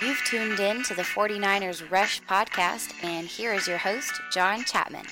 You've tuned in to the 49ers Rush podcast, and here is your host, John Chapman.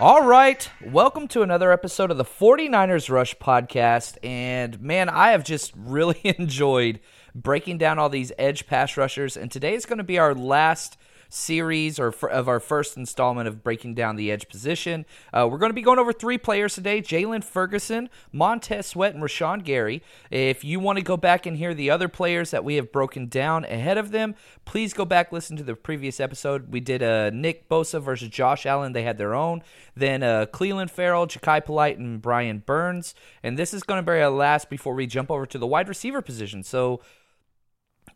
All right, welcome to another episode of the 49ers Rush podcast, and man, I have just really enjoyed breaking down all these edge pass rushers, and today is going to be our last series or of our first installment of breaking down the edge position. We're going to be going over three players today: Jalen Ferguson, Montez Sweat, and Rashawn Gary. If you want to go back and hear the other players that we have broken down ahead of them, please go back, listen to the previous episode. We did Nick Bosa versus Josh Allen. They had their own. Then Clelin Ferrell, Jachai Polite, and Brian Burns. And this is going to be our last before we jump over to the wide receiver position. So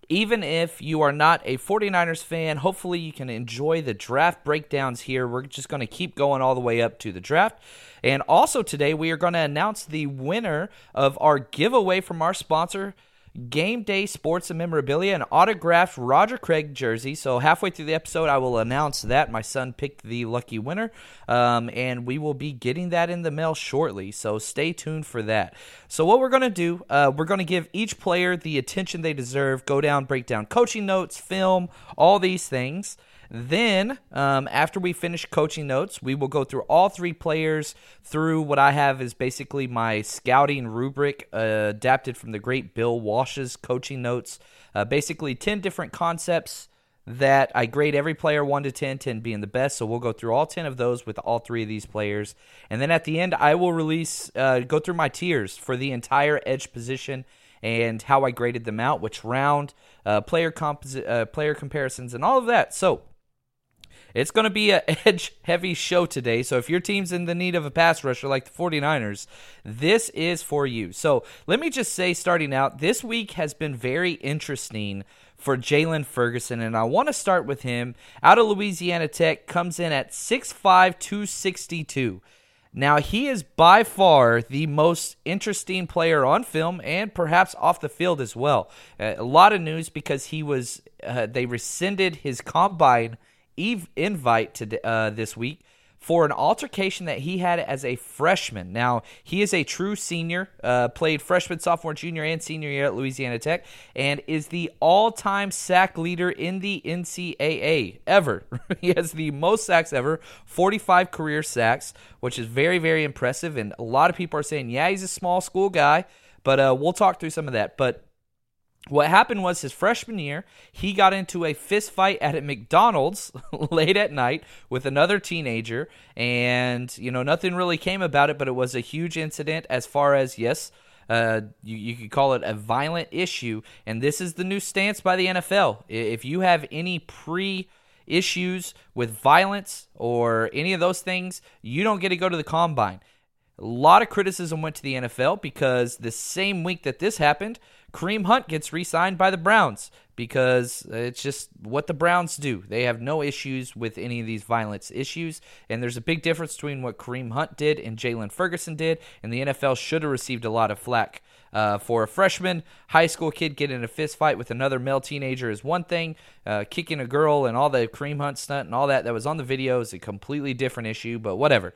even if you are not a 49ers fan, hopefully you can enjoy the draft breakdowns here. We're just going to keep going all the way up to the draft. And also today, we are going to announce the winner of our giveaway from our sponsor, Game Day Sports and Memorabilia, an autographed Roger Craig jersey. So halfway through the episode, I will announce that. My son picked the lucky winner, and we will be getting that in the mail shortly. So stay tuned for that. So what we're going to do, we're going to give each player the attention they deserve, go down, break down coaching notes, film, all these things. Then, after we finish coaching notes, we will go through all three players through what I have is basically my scouting rubric adapted from the great Bill Walsh's coaching notes. Basically 10 different concepts that I grade every player 1 to 10, 10 being the best. So we'll go through all 10 of those with all three of these players. And then at the end, I will release, go through my tiers for the entire edge position and how I graded them out, which round, player comparisons, and all of that. So it's going to be an edge-heavy show today, so if your team's in the need of a pass rusher like the 49ers, this is for you. So let me just say, starting out, this week has been very interesting for Jalen Ferguson, and I want to start with him. Out of Louisiana Tech, comes in at 6'5", 262. Now, he is by far the most interesting player on film and perhaps off the field as well. A lot of news because he was they rescinded his combine invite to this week for an altercation that he had as a freshman. Now, he is a true senior, played freshman, sophomore, junior, and senior year at Louisiana Tech, and is the all-time sack leader in the NCAA ever. He has the most sacks ever, 45 career sacks, which is very, very impressive, and a lot of people are saying, yeah, he's a small school guy, but we'll talk through some of that. But what happened was his freshman year, he got into a fist fight at a McDonald's late at night with another teenager, and nothing really came about it, but it was a huge incident as far as, yes, you could call it a violent issue, and this is the new stance by the NFL. If you have any issues with violence or any of those things, you don't get to go to the combine. A lot of criticism went to the NFL because the same week that this happened, Kareem Hunt gets re-signed by the Browns because it's just what the Browns do. They have no issues with any of these violence issues, and there's a big difference between what Kareem Hunt did and Jalen Ferguson did, and the NFL should have received a lot of flack. For a freshman high school kid getting in a fist fight with another male teenager is one thing. Kicking a girl and all the Kareem Hunt stunt and all that was on the video is a completely different issue, but whatever.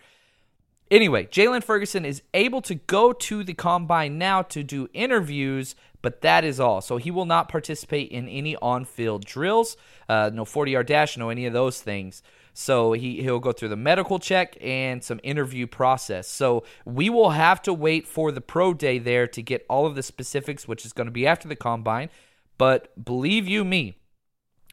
Anyway, Jalen Ferguson is able to go to the combine now to do interviews, but that is all. So he will not participate in any on-field drills, no 40-yard dash, no any of those things. So he'll go through the medical check and some interview process. So we will have to wait for the pro day there to get all of the specifics, which is going to be after the combine. But believe you me,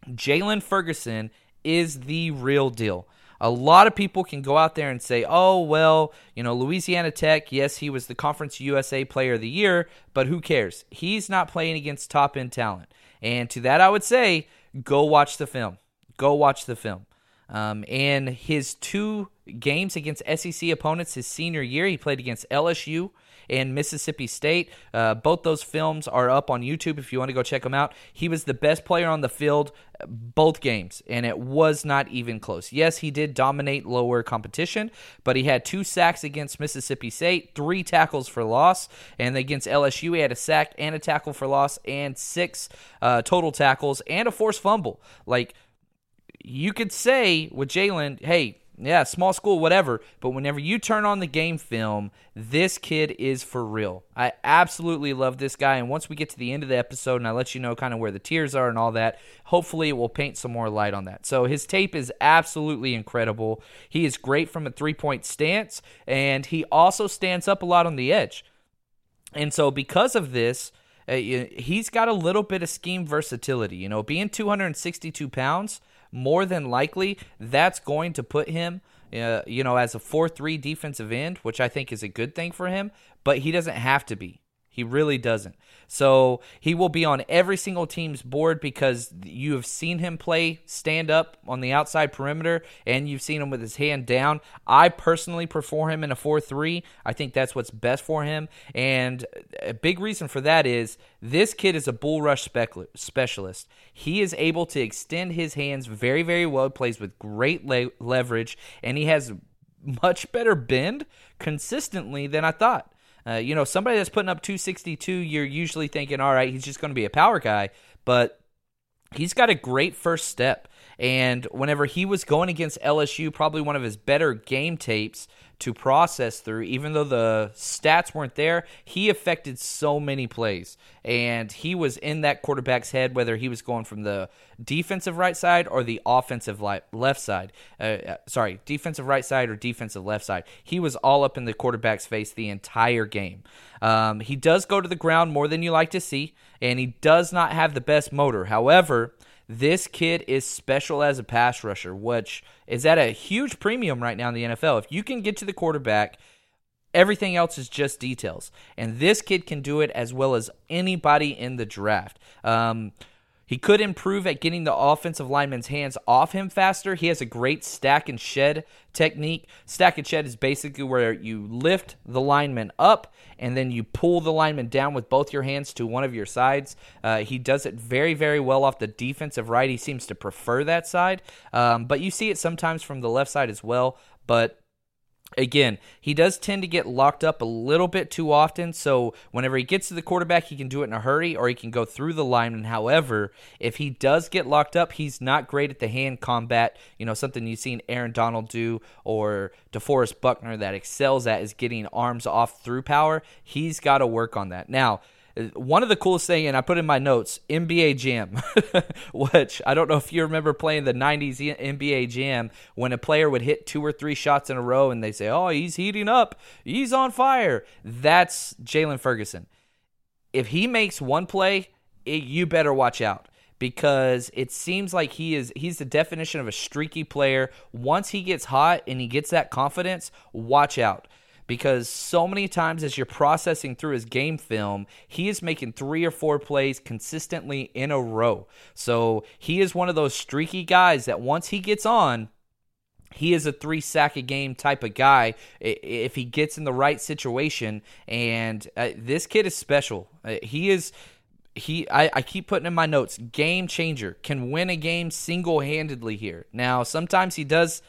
Jalen Ferguson is the real deal. A lot of people can go out there and say, oh, well, you know, Louisiana Tech, yes, he was the Conference USA Player of the Year, but who cares? He's not playing against top-end talent. And to that, I would say, go watch the film. Go watch the film. And his two games against SEC opponents his senior year, he played against LSU and Mississippi State. Both those films are up on YouTube if you want to go check them out. He was the best player on the field both games, and it was not even close. Yes, he did dominate lower competition, but he had 2 sacks against Mississippi State, 3 tackles for loss, and against LSU he had a sack and a tackle for loss and 6 total tackles and a forced fumble. Like, you could say with Jalen, hey, yeah, small school, whatever, but whenever you turn on the game film, this kid is for real. I absolutely love this guy, and once we get to the end of the episode and I let you know kind of where the tiers are and all that, hopefully it will paint some more light on that. So his tape is absolutely incredible. He is great from a three-point stance, and he also stands up a lot on the edge. And so because of this, he's got a little bit of scheme versatility. You know, being 262 pounds, more than likely, that's going to put him, as a 4-3 defensive end, which I think is a good thing for him, but he doesn't have to be. He really doesn't. So he will be on every single team's board because you have seen him play stand up on the outside perimeter and you've seen him with his hand down. I personally prefer him in a 4-3. I think that's what's best for him. And a big reason for that is this kid is a bull rush specialist. He is able to extend his hands very, very well, plays with great leverage, and he has much better bend consistently than I thought. Somebody that's putting up 262, you're usually thinking, all right, he's just going to be a power guy, but he's got a great first step. And whenever he was going against LSU, probably one of his better game tapes to process through, even though the stats weren't there, he affected so many plays. And he was in that quarterback's head, whether he was going from the defensive right side or the offensive left side. Defensive right side or defensive left side. He was all up in the quarterback's face the entire game. He does go to the ground more than you like to see, and he does not have the best motor. However, this kid is special as a pass rusher, which is at a huge premium right now in the NFL. If you can get to the quarterback, everything else is just details. And this kid can do it as well as anybody in the draft. He could improve at getting the offensive lineman's hands off him faster. He has a great stack and shed technique. Stack and shed is basically where you lift the lineman up and then you pull the lineman down with both your hands to one of your sides. He does it very, very well off the defensive right. He seems to prefer that side. But you see it sometimes from the left side as well. But again, he does tend to get locked up a little bit too often, so whenever he gets to the quarterback, he can do it in a hurry, or he can go through the lineman. However, if he does get locked up, he's not great at the hand combat, something you've seen Aaron Donald do or DeForest Buckner that excels at is getting arms off through power. He's got to work on that. Now, one of the coolest things, and I put in my notes, NBA Jam, which I don't know if you remember playing the 90s NBA Jam when a player would hit 2 or 3 shots in a row and they say, oh, he's heating up, he's on fire. That's Jalen Ferguson. If he makes one play, you better watch out, because it seems like he's the definition of a streaky player. Once he gets hot and he gets that confidence, watch out. Because so many times as you're processing through his game film, he is making 3 or 4 plays consistently in a row. So he is one of those streaky guys that once he gets on, he is a 3-sack-a-game type of guy if he gets in the right situation. And this kid is special. He is I keep putting in my notes, game changer, can win a game single-handedly here. Now, sometimes he does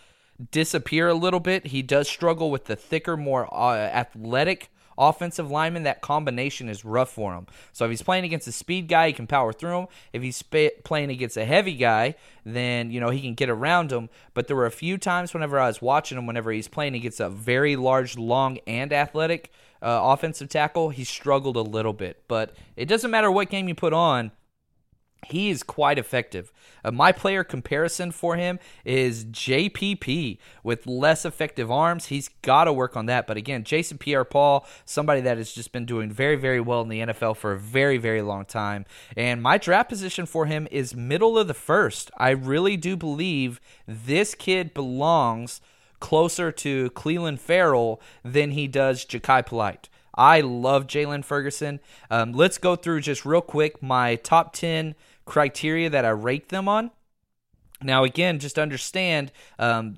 disappear a little bit. He does struggle with the thicker, more athletic offensive lineman. That combination is rough for him. So if he's playing against a speed guy, he can power through him. If he's playing against a heavy guy, then he can get around him. But there were a few times whenever I was watching him, whenever he's playing against a very large, long, and athletic offensive tackle, he struggled a little bit. But it doesn't matter what game you put on, he is quite effective. My player comparison for him is JPP with less effective arms. He's got to work on that. But again, Jason Pierre-Paul, somebody that has just been doing very, very well in the NFL for a very, very long time. And my draft position for him is middle of the first. I really do believe this kid belongs closer to Clelin Ferrell than he does Jachai Polite. I love Jalen Ferguson. Let's go through just real quick my top 10 criteria that I rate them on. Now, again, just understand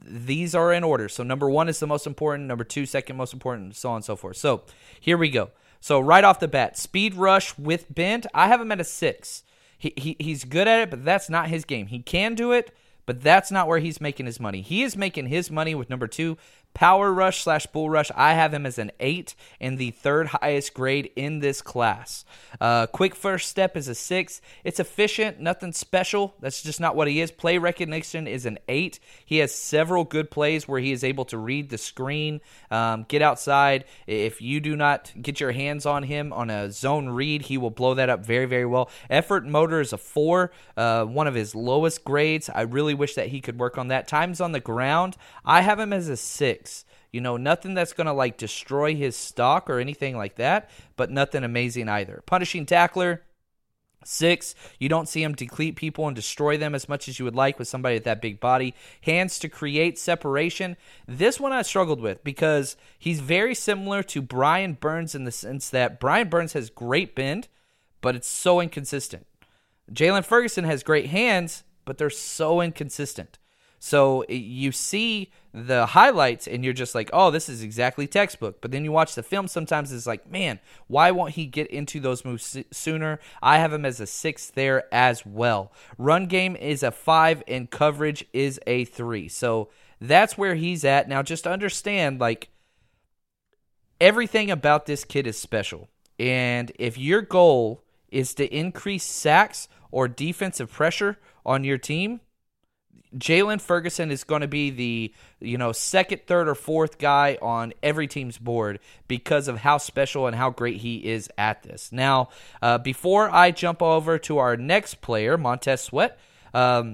these are in order. So number one is the most important, number two, second most important, so on and so forth. So here we go. So right off the bat, speed rush with bend. I have him at a 6. He's good at it, but that's not his game. He can do it, but that's not where he's making his money. He is making his money with number 2, power rush / bull rush. I have him as an 8 and the third highest grade in this class. Quick first step is a 6. It's efficient, nothing special. That's just not what he is. Play recognition is an 8. He has several good plays where he is able to read the screen, get outside. If you do not get your hands on him on a zone read, he will blow that up very, very well. Effort motor is a 4, one of his lowest grades. I really wish that he could work on that. Times on the ground, I have him as a 6. Nothing that's going to destroy his stock or anything like that, but nothing amazing either. Punishing tackler, 6. You don't see him deplete people and destroy them as much as you would like with somebody with that big body. Hands to create separation. This one I struggled with because he's very similar to Brian Burns in the sense that Brian Burns has great bend, but it's so inconsistent. Jalen Ferguson has great hands, but they're so inconsistent. So you see the highlights and you're just like, oh, this is exactly textbook. But then you watch the film sometimes, it's like, man, why won't he get into those moves sooner? I have him as a 6 there as well. Run game is a 5 and coverage is a 3. So that's where he's at. Now just understand, everything about this kid is special. And if your goal is to increase sacks or defensive pressure on your team, Jalen Ferguson is going to be the, second, third, or fourth guy on every team's board because of how special and how great he is at this. Now, before I jump over to our next player, Montez Sweat, I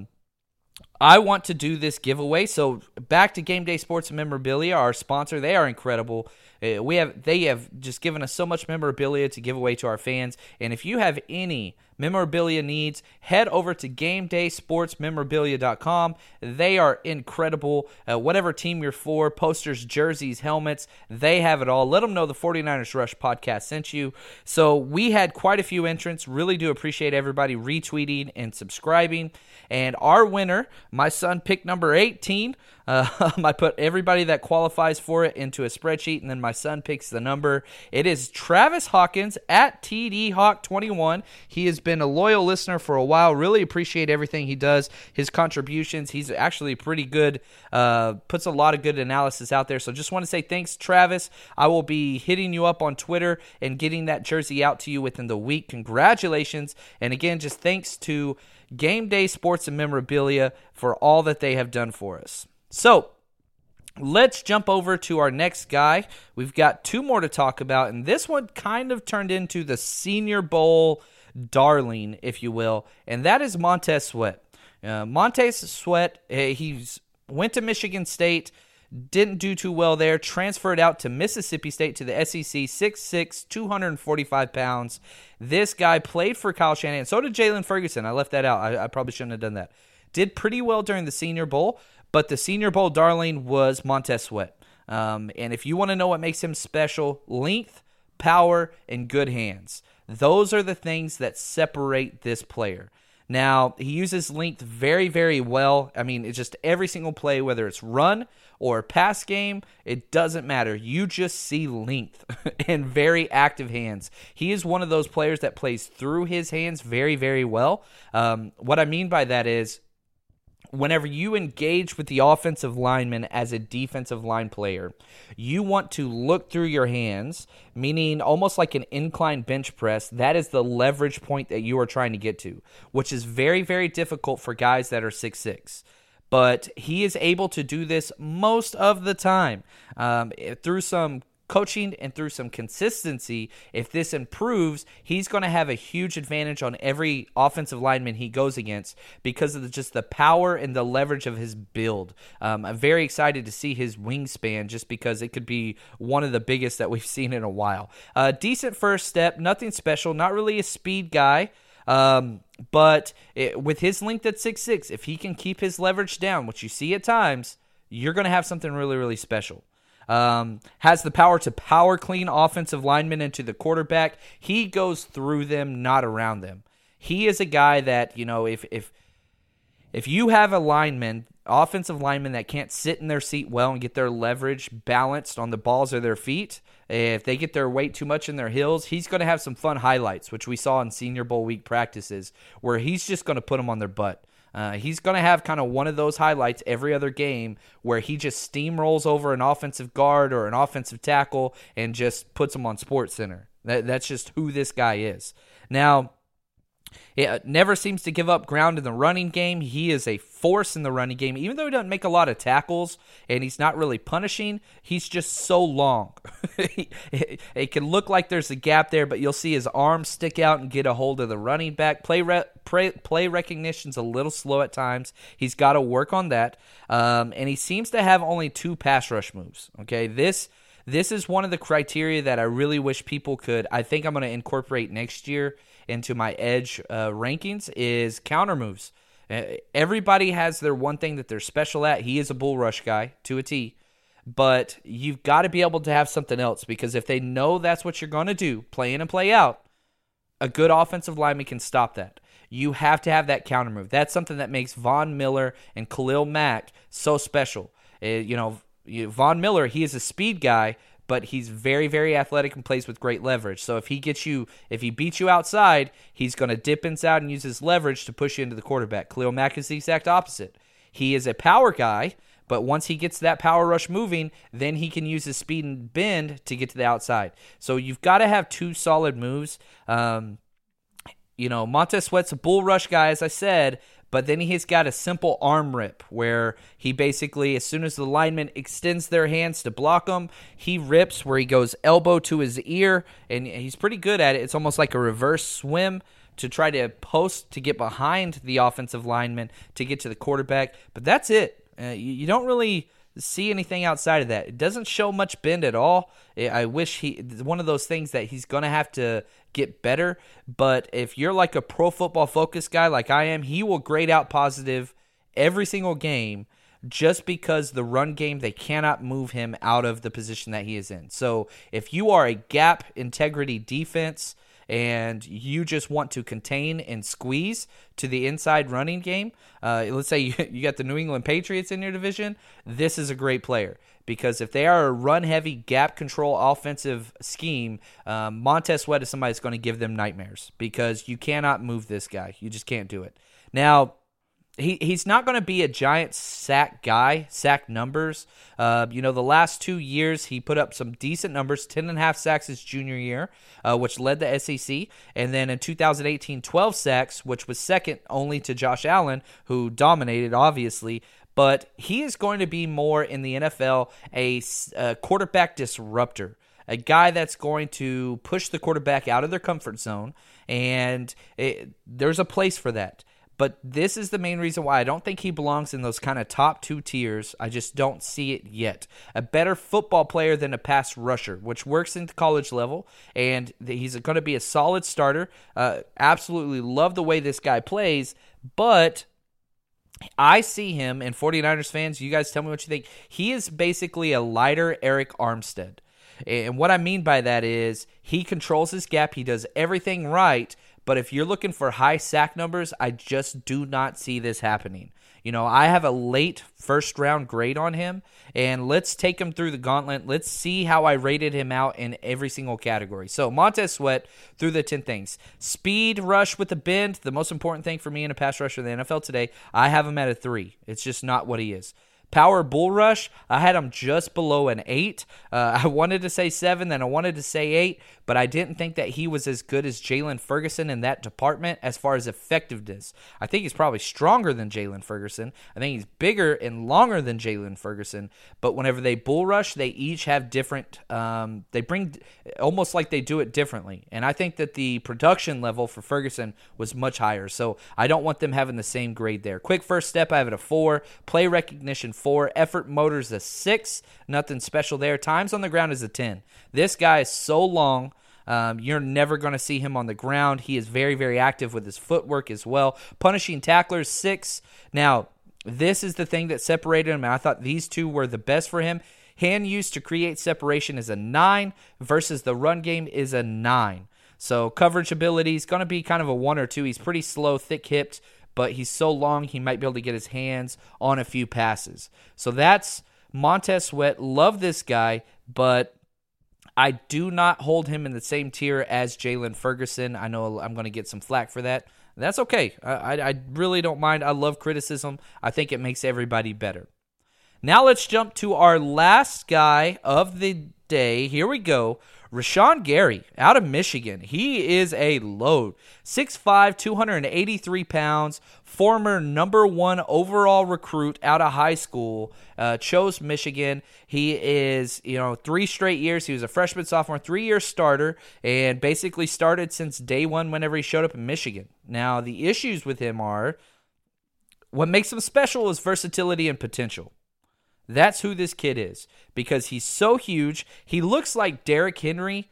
want to do this giveaway. So back to Game Day Sports and Memorabilia, our sponsor. They are incredible. They have just given us so much memorabilia to give away to our fans. And if you have any memorabilia needs, head over to GameDaySportsMemorabilia.com. They are incredible. Whatever team you're for, posters, jerseys, helmets, they have it all. Let them know the 49ers Rush podcast sent you. So we had quite a few entrants. Really do appreciate everybody retweeting and subscribing. And our winner, my son picked number 18. I put everybody that qualifies for it into a spreadsheet, and then my son picks the number. It is Travis Hawkins at TDHawk21. He has been a loyal listener for a while. Really appreciate everything he does, his contributions. He's actually pretty good, puts a lot of good analysis out there. So just want to say thanks, Travis. I will be hitting you up on Twitter and getting that jersey out to you within the week. Congratulations. And again, just thanks to Game Day Sports and Memorabilia for all that they have done for us. So let's jump over to our next guy. We've got 2 more to talk about, and this one kind of turned into the Senior Bowl darling, if you will, and that is Montez Sweat. Montez Sweat, he's went to Michigan State, didn't do too well there, transferred out to Mississippi State to the SEC, 6'6", 245 pounds. This guy played for Kyle Shanahan. So did Jalen Ferguson. I left that out. I probably shouldn't have done that. Did pretty well during the Senior Bowl. But the Senior Bowl darling was Montez Sweat. And if you want to know what makes him special, length, power, and good hands. Those are the things that separate this player. Now, he uses length very, very well. I mean, it's just every single play, whether it's run or pass game, it doesn't matter. You just see length and very active hands. He is one of those players that plays through his hands very, very well. What I mean by that is, whenever you engage with the offensive lineman as a defensive line player, you want to look through your hands, meaning almost like an incline bench press. That is the leverage point that you are trying to get to, which is very, very difficult for guys that are 6'6". But he is able to do this most of the time through some coaching and through some consistency. If this improves, he's going to have a huge advantage on every offensive lineman he goes against because of just the power and the leverage of his build. I'm very excited to see his wingspan just because it could be one of the biggest that we've seen in a while. Decent first step, nothing special, not really a speed guy. But with his length at 6'6", if he can keep his leverage down, which you see at times, you're going to have something really, really special. Has the power to power clean offensive linemen into the quarterback. He goes through them, not around them. He is a guy that, you know, if you have a lineman, offensive lineman that can't sit in their seat well and get their leverage balanced on the balls of their feet, if they get their weight too much in their heels, he's going to have some fun highlights, which we saw in Senior Bowl week practices, where he's just going to put them on their butt. He's going to have kind of one of those highlights every other game where he just steamrolls over an offensive guard or an offensive tackle and just puts him on Sports Center. That's just who this guy is. Now, it never seems to give up ground in the running game. He is a force in the running game. Even though he doesn't make a lot of tackles and he's not really punishing, he's just so long. It can look like there's a gap there, but you'll see his arms stick out and get a hold of the running back. Play recognition's a little slow at times. He's got to work on that. And he seems to have only 2 pass rush moves. Okay, this is one of the criteria that I really wish people could. I think I'm going to incorporate next year into my edge rankings is counter moves. Everybody has their one thing that they're special at. He is a bull rush guy to a T, but you've got to be able to have something else, because if they know that's what you're going to do, play in and play out, a good offensive lineman can stop that. You have to have that counter move. That's something that makes Von Miller and Khalil Mack so special. Von Miller, he is a speed guy, but he's very, very athletic and plays with great leverage. So if he beats you outside, he's going to dip inside and use his leverage to push you into the quarterback. Khalil Mack is the exact opposite. He is a power guy, but once he gets that power rush moving, then he can use his speed and bend to get to the outside. So you've got to have 2 solid moves. Montez Sweat's a bull rush guy, as I said, but then he's got a simple arm rip where he basically, as soon as the lineman extends their hands to block him, he rips where he goes elbow to his ear, and he's pretty good at it. It's almost like a reverse swim to try to post to get behind the offensive lineman to get to the quarterback, but that's it. You don't really see anything outside of that. It doesn't show much bend at all. I wish one of those things that he's going to have to get better, but if you're like a pro football focused guy like I am, he will grade out positive every single game just because the run game, they cannot move him out of the position that he is in. So if you are a gap integrity defense and you just want to contain and squeeze to the inside running game, let's say you got the New England Patriots in your division, this is a great player. Because if they are a run-heavy, gap-control offensive scheme, Montez Sweat is somebody that's going to give them nightmares because you cannot move this guy. You just can't do it. Now, he's not going to be a giant sack guy, sack numbers. The last 2 years, he put up some decent numbers, 10.5 sacks his junior year, which led the SEC. And then in 2018, 12 sacks, which was second only to Josh Allen, who dominated, obviously. But he is going to be more in the NFL a quarterback disruptor, a guy that's going to push the quarterback out of their comfort zone, and there's a place for that. But this is the main reason why I don't think he belongs in those kind of top 2 tiers. I just don't see it yet. A better football player than a pass rusher, which works in the college level, and he's going to be a solid starter. Absolutely love the way this guy plays, but I see him, and 49ers fans, you guys tell me what you think. He is basically a lighter Eric Armstead. And what I mean by that is he controls his gap. He does everything right, But if you're looking for high sack numbers, I just do not see this happening. You know, I have a late first-round grade on him, and let's take him through the gauntlet. Let's see how I rated him out in every single category. So Montez Sweat through the 10 things. Speed rush with a bend, the most important thing for me in a pass rusher in the NFL today. I have him at a 3. It's just not what he is. Power bull rush, I had him just below an 8. I wanted to say 7, then I wanted to say 8, but I didn't think that he was as good as Jalen Ferguson in that department as far as effectiveness. I think he's probably stronger than Jalen Ferguson. I think he's bigger and longer than Jalen Ferguson, but whenever they bull rush, they each have different, they bring almost like they do it differently, and I think that the production level for Ferguson was much higher, so I don't want them having the same grade there. Quick first step, I have it a 4. Play recognition 4, effort motors a 6, nothing special there. Times on the ground is a 10. This guy is so long, you're never going to see him on the ground. He is very, very active with his footwork as well. Punishing tacklers, 6. Now, this is the thing that separated him, and I thought these two were the best for him. Hand used to create separation is a 9 versus the run game is a 9. So coverage ability is going to be kind of a 1 or 2. He's pretty slow, thick-hipped, but he's so long he might be able to get his hands on a few passes. So that's Montez Sweat. Love this guy, but I do not hold him in the same tier as Jalen Ferguson. I know I'm going to get some flack for that. That's okay. I really don't mind. I love criticism. I think it makes everybody better. Now let's jump to our last guy of the day. Here we go. Rashawn Gary out of Michigan. He is a load. 6'5", 283 pounds, former number 1 overall recruit out of high school, chose Michigan. He is, 3 straight years. He was a freshman, sophomore, 3-year starter, and basically started since day 1 whenever he showed up in Michigan. Now, the issues with him are what makes him special is versatility and potential. That's who this kid is because he's so huge. He looks like Derrick Henry,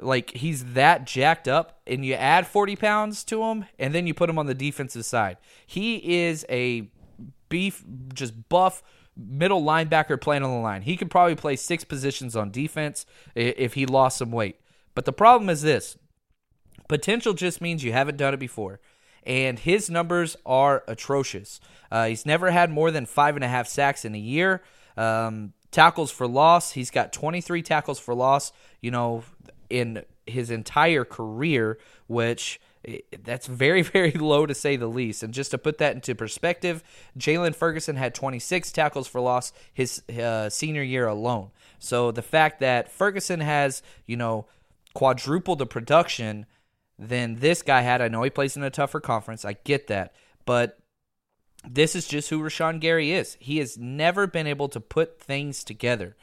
like he's that jacked up, and you add 40 pounds to him, and then you put him on the defensive side. He is a buff middle linebacker playing on the line. He could probably play 6 positions on defense if he lost some weight. But the problem is this. Potential just means you haven't done it before. And his numbers are atrocious. He's never had more than 5.5 sacks in a year. Tackles for loss, he's got 23 tackles for loss, in his entire career, which that's very, very low to say the least. And just to put that into perspective, Jalen Ferguson had 26 tackles for loss his senior year alone. So the fact that Ferguson has, quadruple the production than this guy had. I know he plays in a tougher conference. I get that. But this is just who Rashawn Gary is. He has never been able to put things together.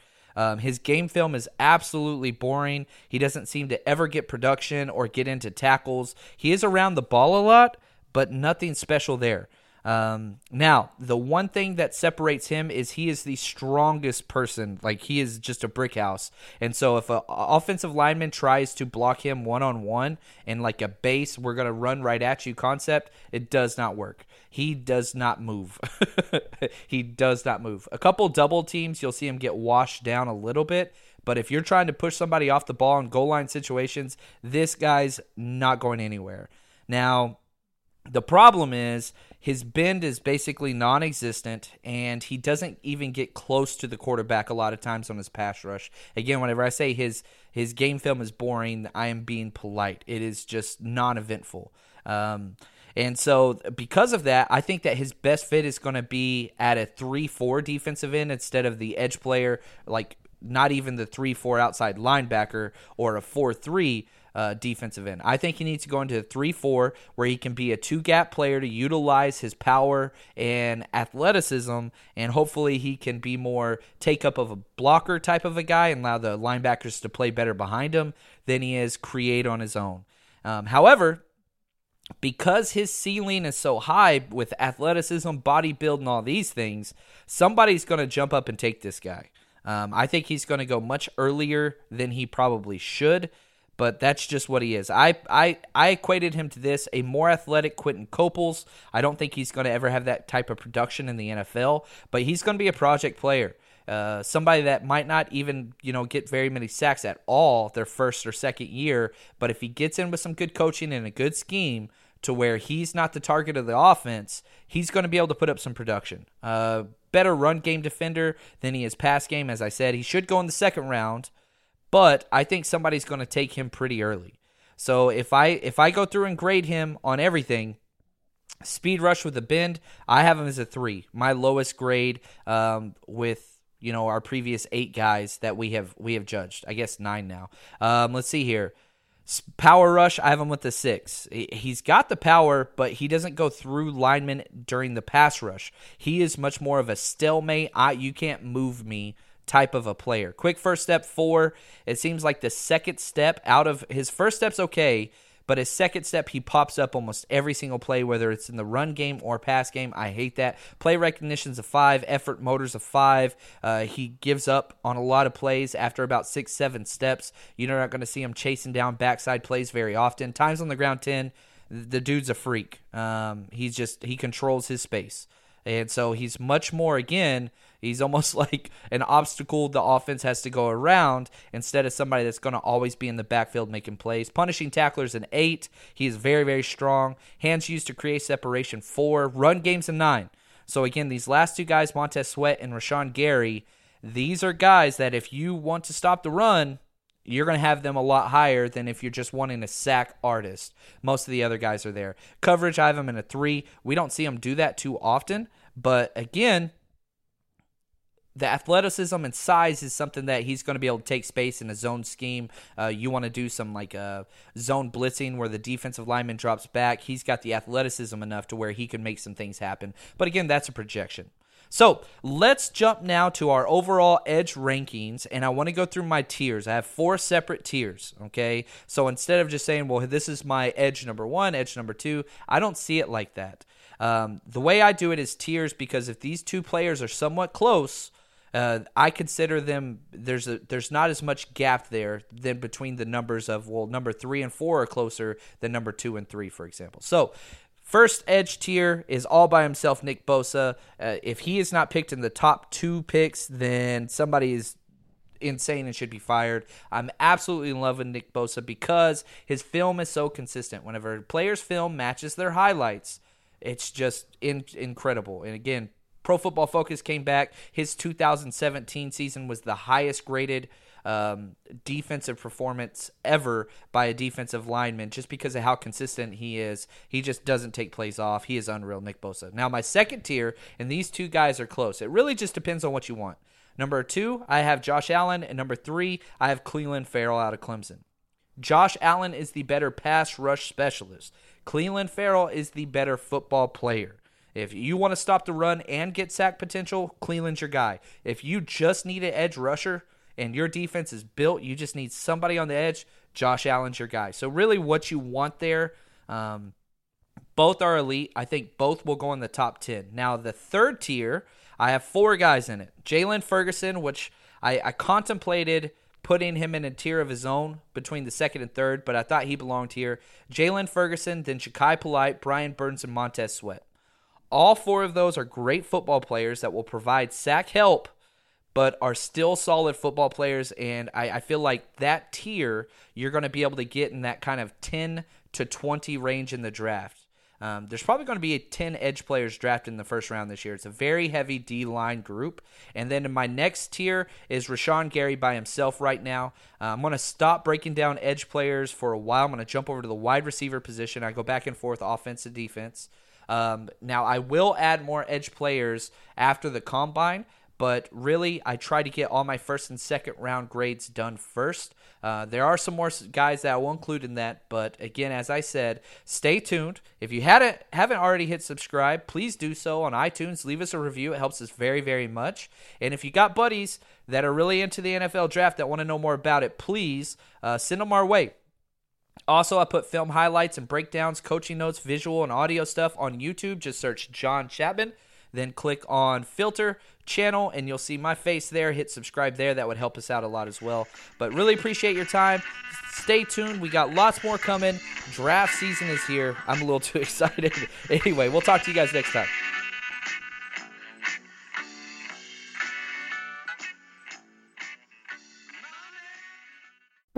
His game film is absolutely boring. He doesn't seem to ever get production or get into tackles. He is around the ball a lot, but nothing special there. Now, the one thing that separates him is he is the strongest person. Like, he is just a brick house. And so if an offensive lineman tries to block him one-on-one and like a base, we're going to run right at you concept, it does not work. He does not move. He does not move. A couple double teams, you'll see him get washed down a little bit. But if you're trying to push somebody off the ball in goal line situations, this guy's not going anywhere. Now, the problem is his bend is basically non-existent, and he doesn't even get close to the quarterback a lot of times on his pass rush. Again, whenever I say his game film is boring, I am being polite. It is just non-eventful. And so because of that, I think that his best fit is going to be at a 3-4 defensive end instead of the edge player, like not even the 3-4 outside linebacker or a 4-3 defensive end. I think he needs to go into a 3-4 where he can be a 2-gap player to utilize his power and athleticism, and hopefully he can be more take up of a blocker type of a guy and allow the linebackers to play better behind him than he is create on his own. However, because his ceiling is so high with athleticism, bodybuilding, all these things, somebody's going to jump up and take this guy. I think he's going to go much earlier than he probably should, but that's just what he is. I equated him to this, a more athletic Quinton Coples. I don't think he's going to ever have that type of production in the NFL, but he's going to be a project player. Somebody that might not even, get very many sacks at all their first or second year, but if he gets in with some good coaching and a good scheme to where he's not the target of the offense, he's going to be able to put up some production. Better run game defender than he is pass game. As I said, he should go in the second round, but I think somebody's going to take him pretty early. So if I go through and grade him on everything, speed rush with a bend, I have him as a 3, my lowest grade with our previous 8 guys that we have judged. I guess 9 now. Let's see here. Power rush, I have him with the 6. He's got the power, but he doesn't go through linemen during the pass rush. He is much more of a stalemate, you can't move me type of a player. Quick first step, 4. It seems like the second step out of his first step's okay, but his second step, he pops up almost every single play, whether it's in the run game or pass game. I hate that. Play recognition's a 5. Effort motor's a 5. He gives up on a lot of plays after about 6-7 steps. You're not going to see him chasing down backside plays very often. Times on the ground, 10. The dude's a freak. He controls his space. And so he's much more, again, he's almost like an obstacle the offense has to go around instead of somebody that's going to always be in the backfield making plays. Punishing tacklers, an 8. He is very, very strong. Hands used to create separation, 4. Run game's a 9. So, again, these last 2 guys, Montez Sweat and Rashawn Gary, these are guys that if you want to stop the run, you're going to have them a lot higher than if you're just wanting a sack artist. Most of the other guys are there. Coverage, I have him in a 3. We don't see him do that too often, but again, the athleticism and size is something that he's going to be able to take space in a zone scheme. You want to do some zone blitzing where the defensive lineman drops back. He's got the athleticism enough to where he can make some things happen. But again, that's a projection. So let's jump now to our overall edge rankings, and I want to go through my tiers. I have 4 separate tiers, okay? So instead of just saying, well, this is my edge number 1, edge number 2, I don't see it like that. The way I do it is tiers, because if these 2 players are somewhat close, I consider them, there's not as much gap there than between the numbers of, well, number 3 and 4 are closer than number 2 and 3, for example. So first edge tier is all by himself, Nick Bosa. If he is not picked in the top 2 picks, then somebody is insane and should be fired. I'm absolutely in love with Nick Bosa because his film is so consistent. Whenever a player's film matches their highlights, it's just incredible. And again, Pro Football Focus came back. His 2017 season was the highest graded defensive performance ever by a defensive lineman just because of how consistent he is. He just doesn't take plays off. He is unreal, Nick Bosa. Now, my second tier, and these 2 guys are close. It really just depends on what you want. Number 2, I have Josh Allen, and number 3, I have Clelin Ferrell out of Clemson. Josh Allen is the better pass rush specialist. Clelin Ferrell is the better football player. If you want to stop the run and get sack potential, Cleland's your guy. If you just need an edge rusher and your defense is built, you just need somebody on the edge, Josh Allen's your guy. So really what you want there, both are elite. I think both will go in the top 10. Now the third tier, I have 4 guys in it. Jalen Ferguson, which I contemplated putting him in a tier of his own between the second and third, but I thought he belonged here. Jalen Ferguson, then Jachai Polite, Brian Burns, and Montez Sweat. All 4 of those are great football players that will provide sack help, but are still solid football players, and I feel like that tier, you're going to be able to get in that kind of 10 to 20 range in the draft. There's probably going to be 10 edge players drafted in the first round this year. It's a very heavy D-line group. And then in my next tier is Rashawn Gary by himself right now. I'm going to stop breaking down edge players for a while. I'm going to jump over to the wide receiver position. I go back and forth, offense to defense. Now, I will add more edge players after the combine, but really I try to get all my first and second round grades done first. There are some more guys that I will include in that, but again, as I said, stay tuned. If you haven't already hit subscribe, please do so on iTunes. Leave us a review. It helps us very, very much. And if you got buddies that are really into the NFL draft that want to know more about it, please send them our way. Also, I put film highlights and breakdowns, coaching notes, visual and audio stuff on YouTube. Just search John Chapman, then click on filter, channel, and you'll see my face there. Hit subscribe there. That would help us out a lot as well. But really appreciate your time. Stay tuned. We got lots more coming. Draft season is here. I'm a little too excited. Anyway, we'll talk to you guys next time.